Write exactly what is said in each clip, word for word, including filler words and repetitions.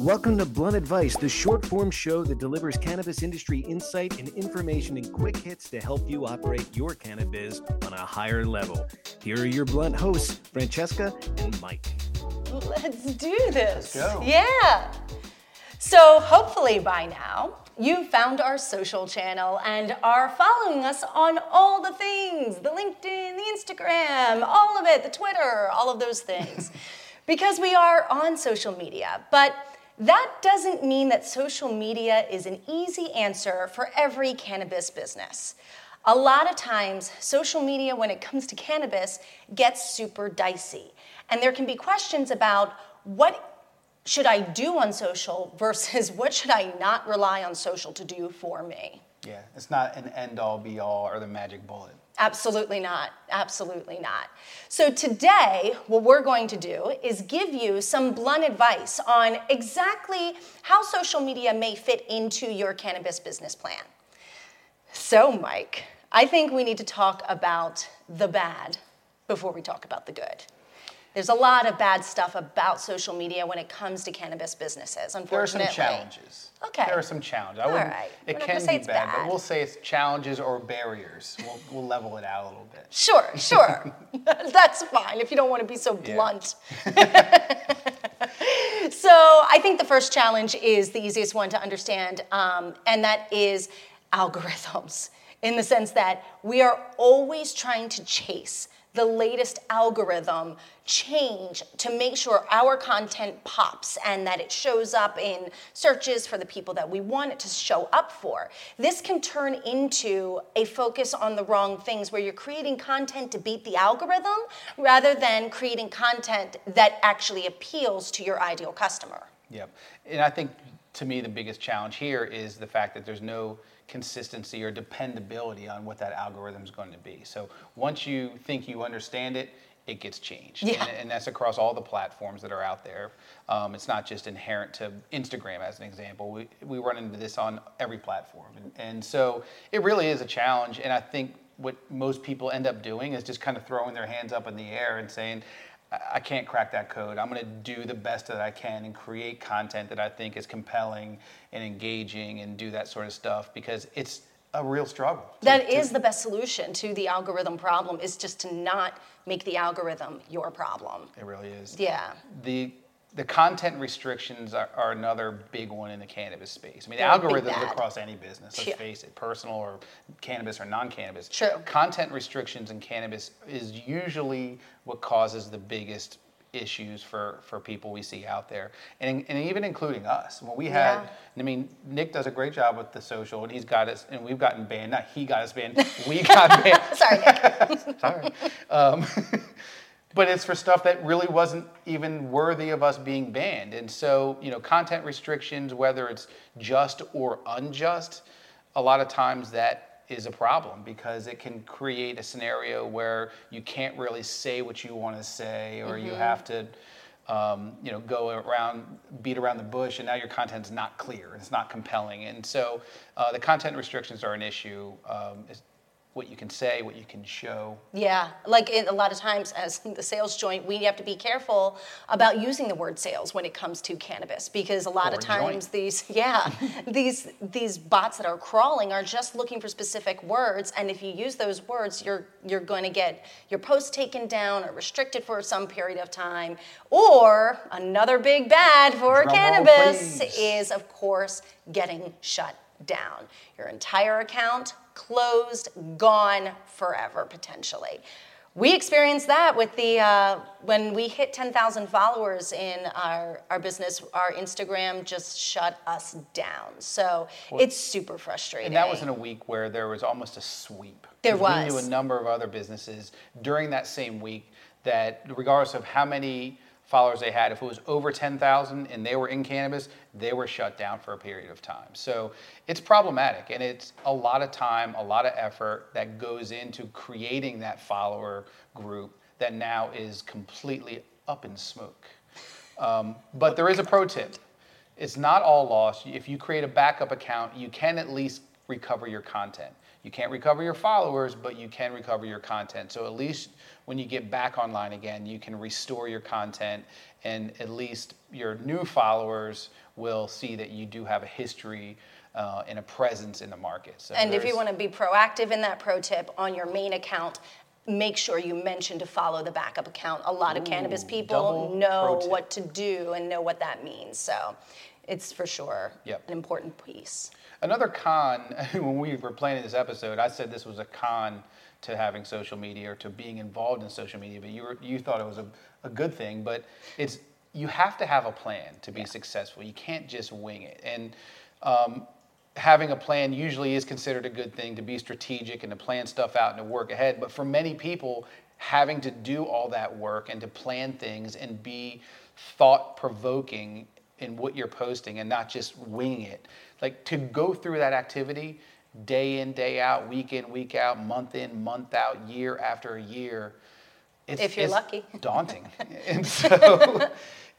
Welcome to Blunt Advice, the short-form show that delivers cannabis industry insight and information in quick hits to help you operate your cannabis on a higher level. Here are your blunt hosts, Francesca and Mike. Let's do this. Let's go. Yeah. So hopefully by now, you've found our social channel and are following us on all the things, the LinkedIn, the Instagram, all of it, the Twitter, all of those things, because we are on social media. But that doesn't mean that social media is an easy answer for every cannabis business. A lot of times, social media, when it comes to cannabis, gets super dicey. And there can be questions about what should I do on social versus what should I not rely on social to do for me. Yeah, it's not an end-all, be-all, or the magic bullet. Absolutely not. Absolutely not. So today, what we're going to do is give you some blunt advice on exactly how social media may fit into your cannabis business plan. So, Mike, I think we need to talk about the bad before we talk about the good. There's a lot of bad stuff about social media when it comes to cannabis businesses, unfortunately. There are some challenges. Okay. There are some challenges. I All right. It We're can be bad, bad, but we'll say it's challenges or barriers. We'll, we'll level it out a little bit. Sure, sure. That's fine if you don't want to be so blunt. Yeah. So I think the first challenge is the easiest one to understand, um, and that is algorithms, in the sense that we are always trying to chase the latest algorithm change to make sure our content pops and that it shows up in searches for the people that we want it to show up for. This can turn into a focus on the wrong things, where you're creating content to beat the algorithm rather than creating content that actually appeals to your ideal customer. Yep. And I think, to me, the biggest challenge here is the fact that there's no consistency or dependability on what that algorithm is going to be. So once you think you understand it, it gets changed. Yeah. And, and that's across all the platforms that are out there. Um, it's not just inherent to Instagram, as an example. We we run into this on every platform. And, and so it really is a challenge. And I think what most people end up doing is just kind of throwing their hands up in the air and saying, I can't crack that code. I'm going to do the best that I can and create content that I think is compelling and engaging and do that sort of stuff, because it's a real struggle. To, that is to... the best solution to the algorithm problem, is just to not make the algorithm your problem. It really is. Yeah. The the content restrictions are, are another big one in the cannabis space. I mean, They're algorithms across any business, let's yeah. face it, personal or cannabis or non-cannabis. True. Content restrictions in cannabis is usually what causes the biggest issues for, for people we see out there, and and even including us. When we had, yeah. I mean, Nick does a great job with the social, and he's got us, and we've gotten banned. Not he got us banned, we got banned. Sorry, Nick. Sorry. Um, But it's for stuff that really wasn't even worthy of us being banned. And so, you know, content restrictions, whether it's just or unjust, a lot of times that is a problem, because it can create a scenario where you can't really say what you want to say, or mm-hmm. you have to, um, you know, go around, beat around the bush, and now your content's not clear, it's not compelling. And so uh, the content restrictions are an issue. Um, what you can say, what you can show. Yeah, like in a lot of times as the sales joint, we have to be careful about using the word sales when it comes to cannabis, because a lot or of times joint. these, yeah, these these bots that are crawling are just looking for specific words, and if you use those words, you're you're going to get your post taken down or restricted for some period of time. Or another big bad for Drum cannabis roll, is, of course, getting shut down. Your entire account closed, gone forever, potentially. We experienced that with the uh, when we hit ten thousand followers in our, our business, our Instagram just shut us down. So well, it's super frustrating. And that was in a week where there was almost a sweep. There was. We knew a number of other businesses during that same week that, regardless of how many followers they had, if it was over ten thousand and they were in cannabis, they were shut down for a period of time. So it's problematic, and it's a lot of time, a lot of effort that goes into creating that follower group that now is completely up in smoke. Um, but there is a pro tip. It's not all lost. If you create a backup account, you can at least recover your content. You can't recover your followers, but you can recover your content. So at least when you get back online again, you can restore your content, and at least your new followers will see that you do have a history uh, and a presence in the market. So and if you want to be proactive in that, pro tip, on your main account, make sure you mention to follow the backup account. A lot of Ooh, cannabis people know what to do and know what that means. So it's for sure yep. an important piece. Another con, when we were planning this episode, I said this was a con to having social media or to being involved in social media, but you were, you thought it was a, a good thing, but it's you have to have a plan to be yeah. successful. You can't just wing it. And um, having a plan usually is considered a good thing, to be strategic and to plan stuff out and to work ahead. But for many people, having to do all that work and to plan things and be thought-provoking in what you're posting and not just wing it. Like, to go through that activity day in, day out, week in, week out, month in, month out, year after year, it's, if you're it's lucky. daunting. And so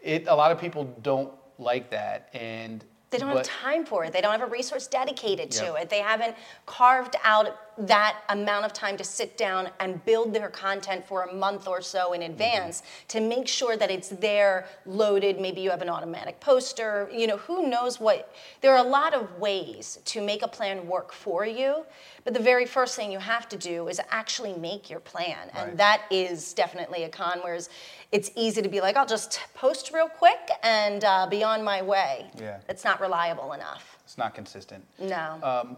it, a lot of people don't like that. And they don't but, have time for it. They don't have a resource dedicated yeah. to it. They haven't carved out that amount of time to sit down and build their content for a month or so in advance mm-hmm. to make sure that it's there, loaded. Maybe you have an automatic poster. You know, who knows what? There are a lot of ways to make a plan work for you, but the very first thing you have to do is actually make your plan, and right. that is definitely a con, whereas it's easy to be like, I'll just post real quick and uh, be on my way. Yeah. It's not reliable enough. It's not consistent. No. Um,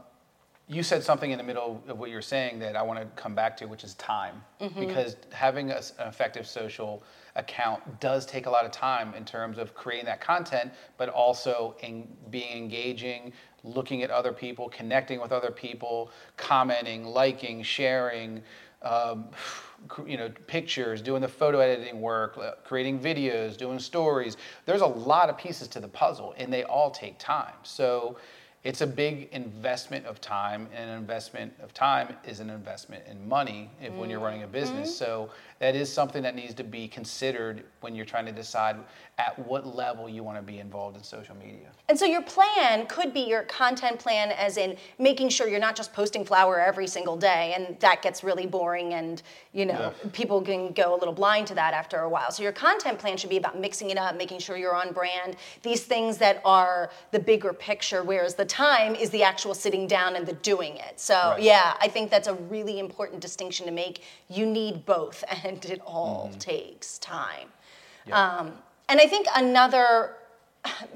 You said something in the middle of what you were saying that I want to come back to, which is time. Mm-hmm. Because having a, an effective social account does take a lot of time in terms of creating that content, but also in being engaging, looking at other people, connecting with other people, commenting, liking, sharing, um, you know, pictures, doing the photo editing work, creating videos, doing stories. There's a lot of pieces to the puzzle, and they all take time. So it's a big investment of time, and an investment of time is an investment in money if, mm-hmm. when you're running a business. So that is something that needs to be considered when you're trying to decide at what level you want to be involved in social media. And so your plan could be your content plan, as in making sure you're not just posting flower every single day, and that gets really boring, and you know yeah. people can go a little blind to that after a while. So your content plan should be about mixing it up, making sure you're on brand, these things that are the bigger picture, whereas the time is the actual sitting down and the doing it. So right. yeah, I think that's a really important distinction to make. You need both, and it all mm. takes time. Yeah. Um, and I think another,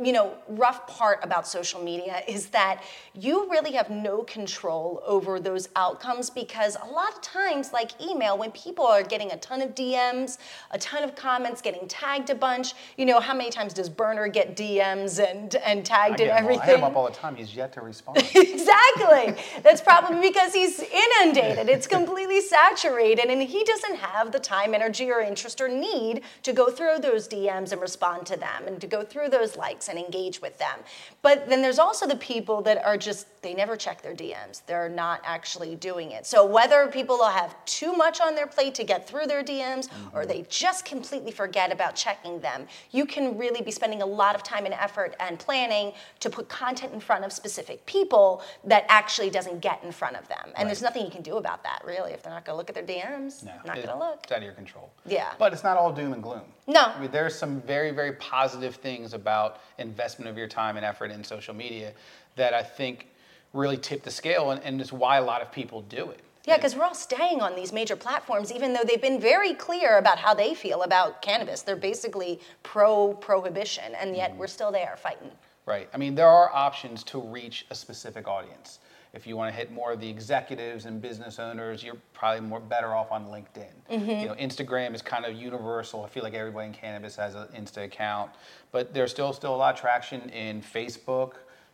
you know, rough part about social media is that you really have no control over those outcomes, because a lot of times, like email, when people are getting a ton of D Ms, a ton of comments, getting tagged a bunch, you know, how many times does Burner get D Ms and, and tagged and everything? I hit him up all the time. He's yet to respond. Exactly. That's probably because he's inundated. It's completely saturated, and he doesn't have the time, energy, or interest, or need to go through those D Ms and respond to them, and to go through those likes and engage with them. But then there's also the people that are just, they never check their D Ms. They're not actually doing it. So whether people will have too much on their plate to get through their D Ms, mm-hmm. or they just completely forget about checking them, you can really be spending a lot of time and effort and planning to put content in front of specific people that actually doesn't get in front of them. And right. there's nothing you can do about that, really, if they're not going to look at their D Ms. No, not going to look. It's out of your control. Yeah. But it's not all doom and gloom. No. I mean, there are some very, very positive things about investment of your time and effort in social media that I think really tip the scale, and, and is why a lot of people do it. Yeah, because we're all staying on these major platforms, even though they've been very clear about how they feel about cannabis. They're basically pro-prohibition, and yet mm-hmm. we're still there fighting. Right. I mean, there are options to reach a specific audience. If you want to hit more of the executives and business owners, you're probably more better off on LinkedIn. Mm-hmm. You know, Instagram is kind of universal. I feel like everybody in cannabis has an Insta account, but there's still still a lot of traction in Facebook,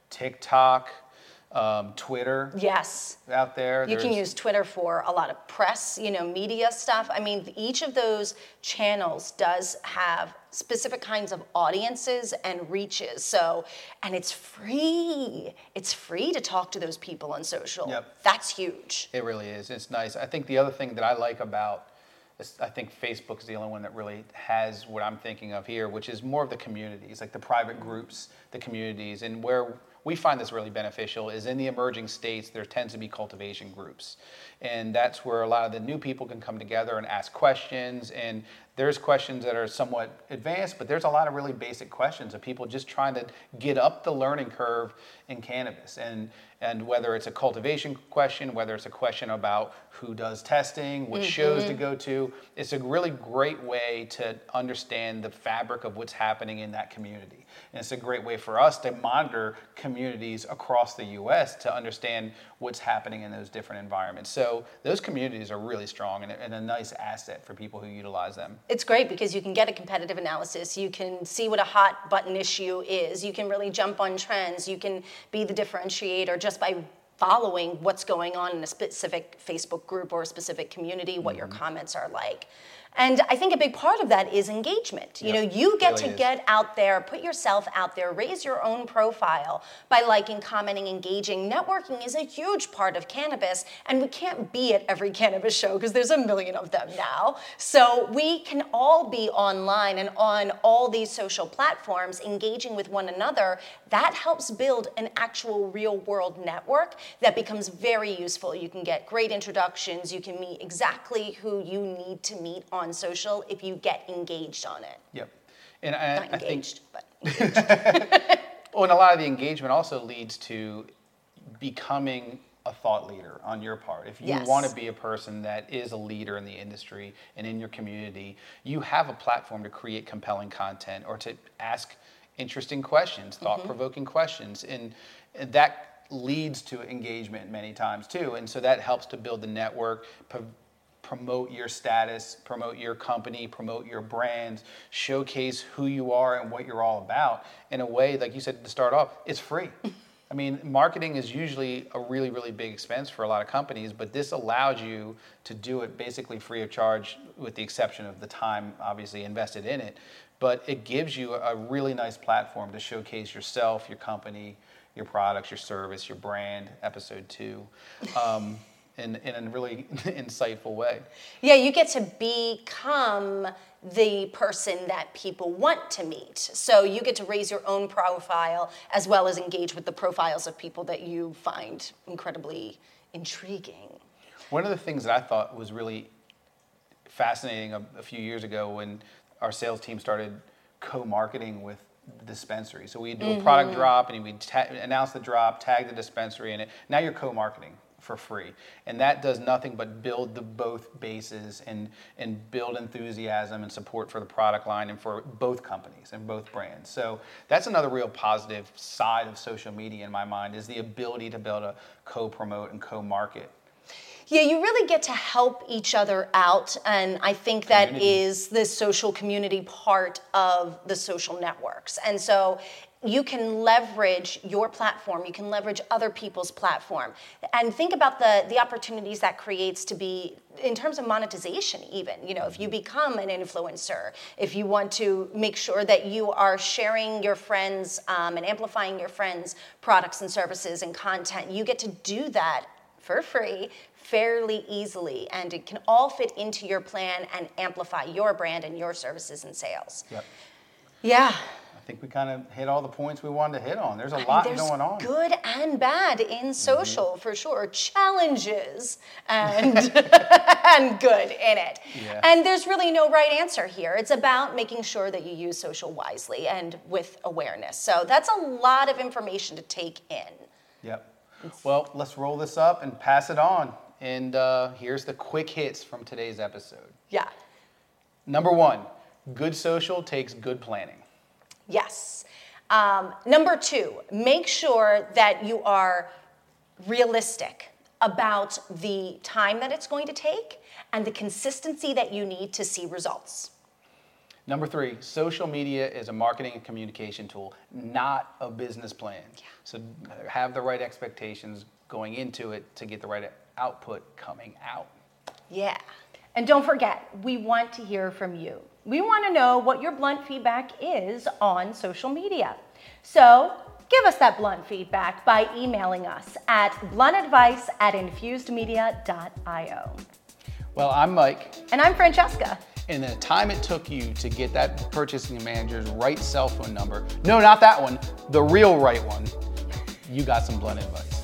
TikTok, um, Twitter. Yes, out there. You there's... can use Twitter for a lot of press, you know, media stuff. I mean, each of those channels does have specific kinds of audiences and reaches. So, and it's free. It's free to talk to those people on social. Yep. That's huge. It really is. It's nice. I think the other thing that I like about, I think Facebook is the only one that really has what I'm thinking of here, which is more of the communities, like the private groups, the communities, and where we find this really beneficial is in the emerging states, there tends to be cultivation groups. And that's where a lot of the new people can come together and ask questions. And there's questions that are somewhat advanced, but there's a lot of really basic questions of people just trying to get up the learning curve in cannabis. And and whether it's a cultivation question, whether it's a question about who does testing, what mm-hmm. shows to go to, it's a really great way to understand the fabric of what's happening in that community. And it's a great way for us to monitor communities across the U S to understand what's happening in those different environments. So those communities are really strong and, and a nice asset for people who utilize them. It's great because you can get a competitive analysis. You can see what a hot button issue is. You can really jump on trends. You can be the differentiator just by following what's going on in a specific Facebook group or a specific community, what mm-hmm. your comments are like. And I think a big part of that is engagement. You yep. know, you get really to is. get out there, put yourself out there, raise your own profile by liking, commenting, engaging. Networking is a huge part of cannabis, and we can't be at every cannabis show because there's a million of them now. So we can all be online and on all these social platforms, engaging with one another. That helps build an actual real-world network that becomes very useful. You can get great introductions. You can meet exactly who you need to meet on. on social if you get engaged on it. Yep. And I, Not engaged, I think, but engaged. Well, and a lot of the engagement also leads to becoming a thought leader on your part. If you yes. want to be a person that is a leader in the industry and in your community, you have a platform to create compelling content or to ask interesting questions, thought-provoking mm-hmm. questions. And that leads to engagement many times too. And so that helps to build the network, promote your status, promote your company, promote your brand, showcase who you are and what you're all about in a way, like you said, to start off, it's free. I mean, marketing is usually a really, really big expense for a lot of companies, but this allows you to do it basically free of charge with the exception of the time obviously invested in it. But it gives you a really nice platform to showcase yourself, your company, your products, your service, your brand, episode two. Um, In, in a really insightful way. Yeah, you get to become the person that people want to meet. So you get to raise your own profile as well as engage with the profiles of people that you find incredibly intriguing. One of the things that I thought was really fascinating a, a few years ago when our sales team started co-marketing with dispensary. So we'd do mm-hmm. a product drop and we'd ta- announce the drop, tag the dispensary in it. Now you're co-marketing for free. And that does nothing but build the both bases and and build enthusiasm and support for the product line and for both companies and both brands. So that's another real positive side of social media in my mind is the ability to be able to co-promote and co-market. Yeah, you really get to help each other out, and I think that community. Is the social community part of the social networks. And so you can leverage your platform, you can leverage other people's platform. And think about the, the opportunities that creates to be, in terms of monetization even, you know, if you become an influencer, if you want to make sure that you are sharing your friends um, and amplifying your friends' products and services and content, you get to do that for free, fairly easily, and it can all fit into your plan and amplify your brand and your services and sales. Yep. Yeah. I think we kind of hit all the points we wanted to hit on. There's a I lot mean, there's going on. Good and bad in social, mm-hmm. for sure. Challenges and and good in it. Yeah. And there's really no right answer here. It's about making sure that you use social wisely and with awareness. So that's a lot of information to take in. Yep. Well, let's roll this up and pass it on. And uh, here's the quick hits from today's episode. Yeah. Number one, good social takes good planning. Yes. Um, number two, make sure that you are realistic about the time that it's going to take and the consistency that you need to see results. Number three, social media is a marketing and communication tool, not a business plan. Yeah. So have the right expectations going into it to get the right output coming out. Yeah. And don't forget, we want to hear from you. We want to know what your blunt feedback is on social media. So give us that blunt feedback by emailing us at blunt advice at infused media dot io. Well, I'm Mike. And I'm Francesca. And the time it took you to get that purchasing manager's right cell phone number, no, not that one, the real right one, you got some blunt advice.